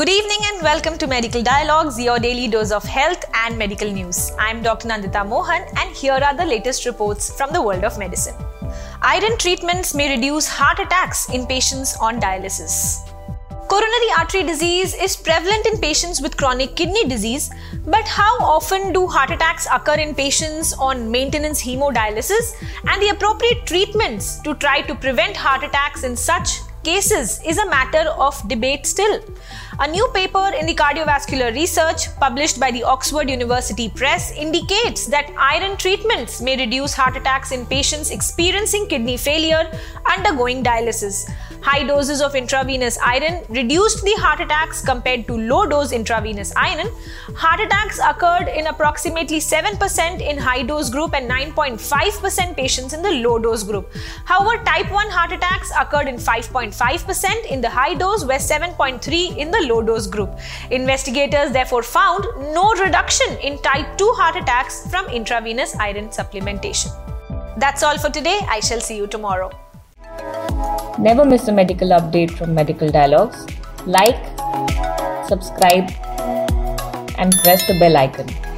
Good evening and welcome to Medical Dialogues, your daily dose of health and medical news. I'm Dr. Nandita Mohan and here are the latest reports from the world of medicine. Iron treatments may reduce heart attacks in patients on dialysis. Coronary artery disease is prevalent in patients with chronic kidney disease, but how often do heart attacks occur in patients on maintenance hemodialysis, and the appropriate treatments to try to prevent heart attacks in such cases is a matter of debate still. A new paper in the Cardiovascular Research published by the Oxford University Press indicates that iron treatments may reduce heart attacks in patients experiencing kidney failure undergoing dialysis. High doses of intravenous iron reduced the heart attacks compared to low dose intravenous iron. Heart attacks occurred in approximately 7% in high dose group and 9.5% patients in the low dose group. However, type 1 heart attacks occurred in 5.5% in the high dose, were 7.3% in the low dose group. Investigators therefore found no reduction in type 2 heart attacks from intravenous iron supplementation. That's all for today. I shall see you tomorrow. Never miss a medical update from Medical Dialogues. Like, subscribe, and press the bell icon.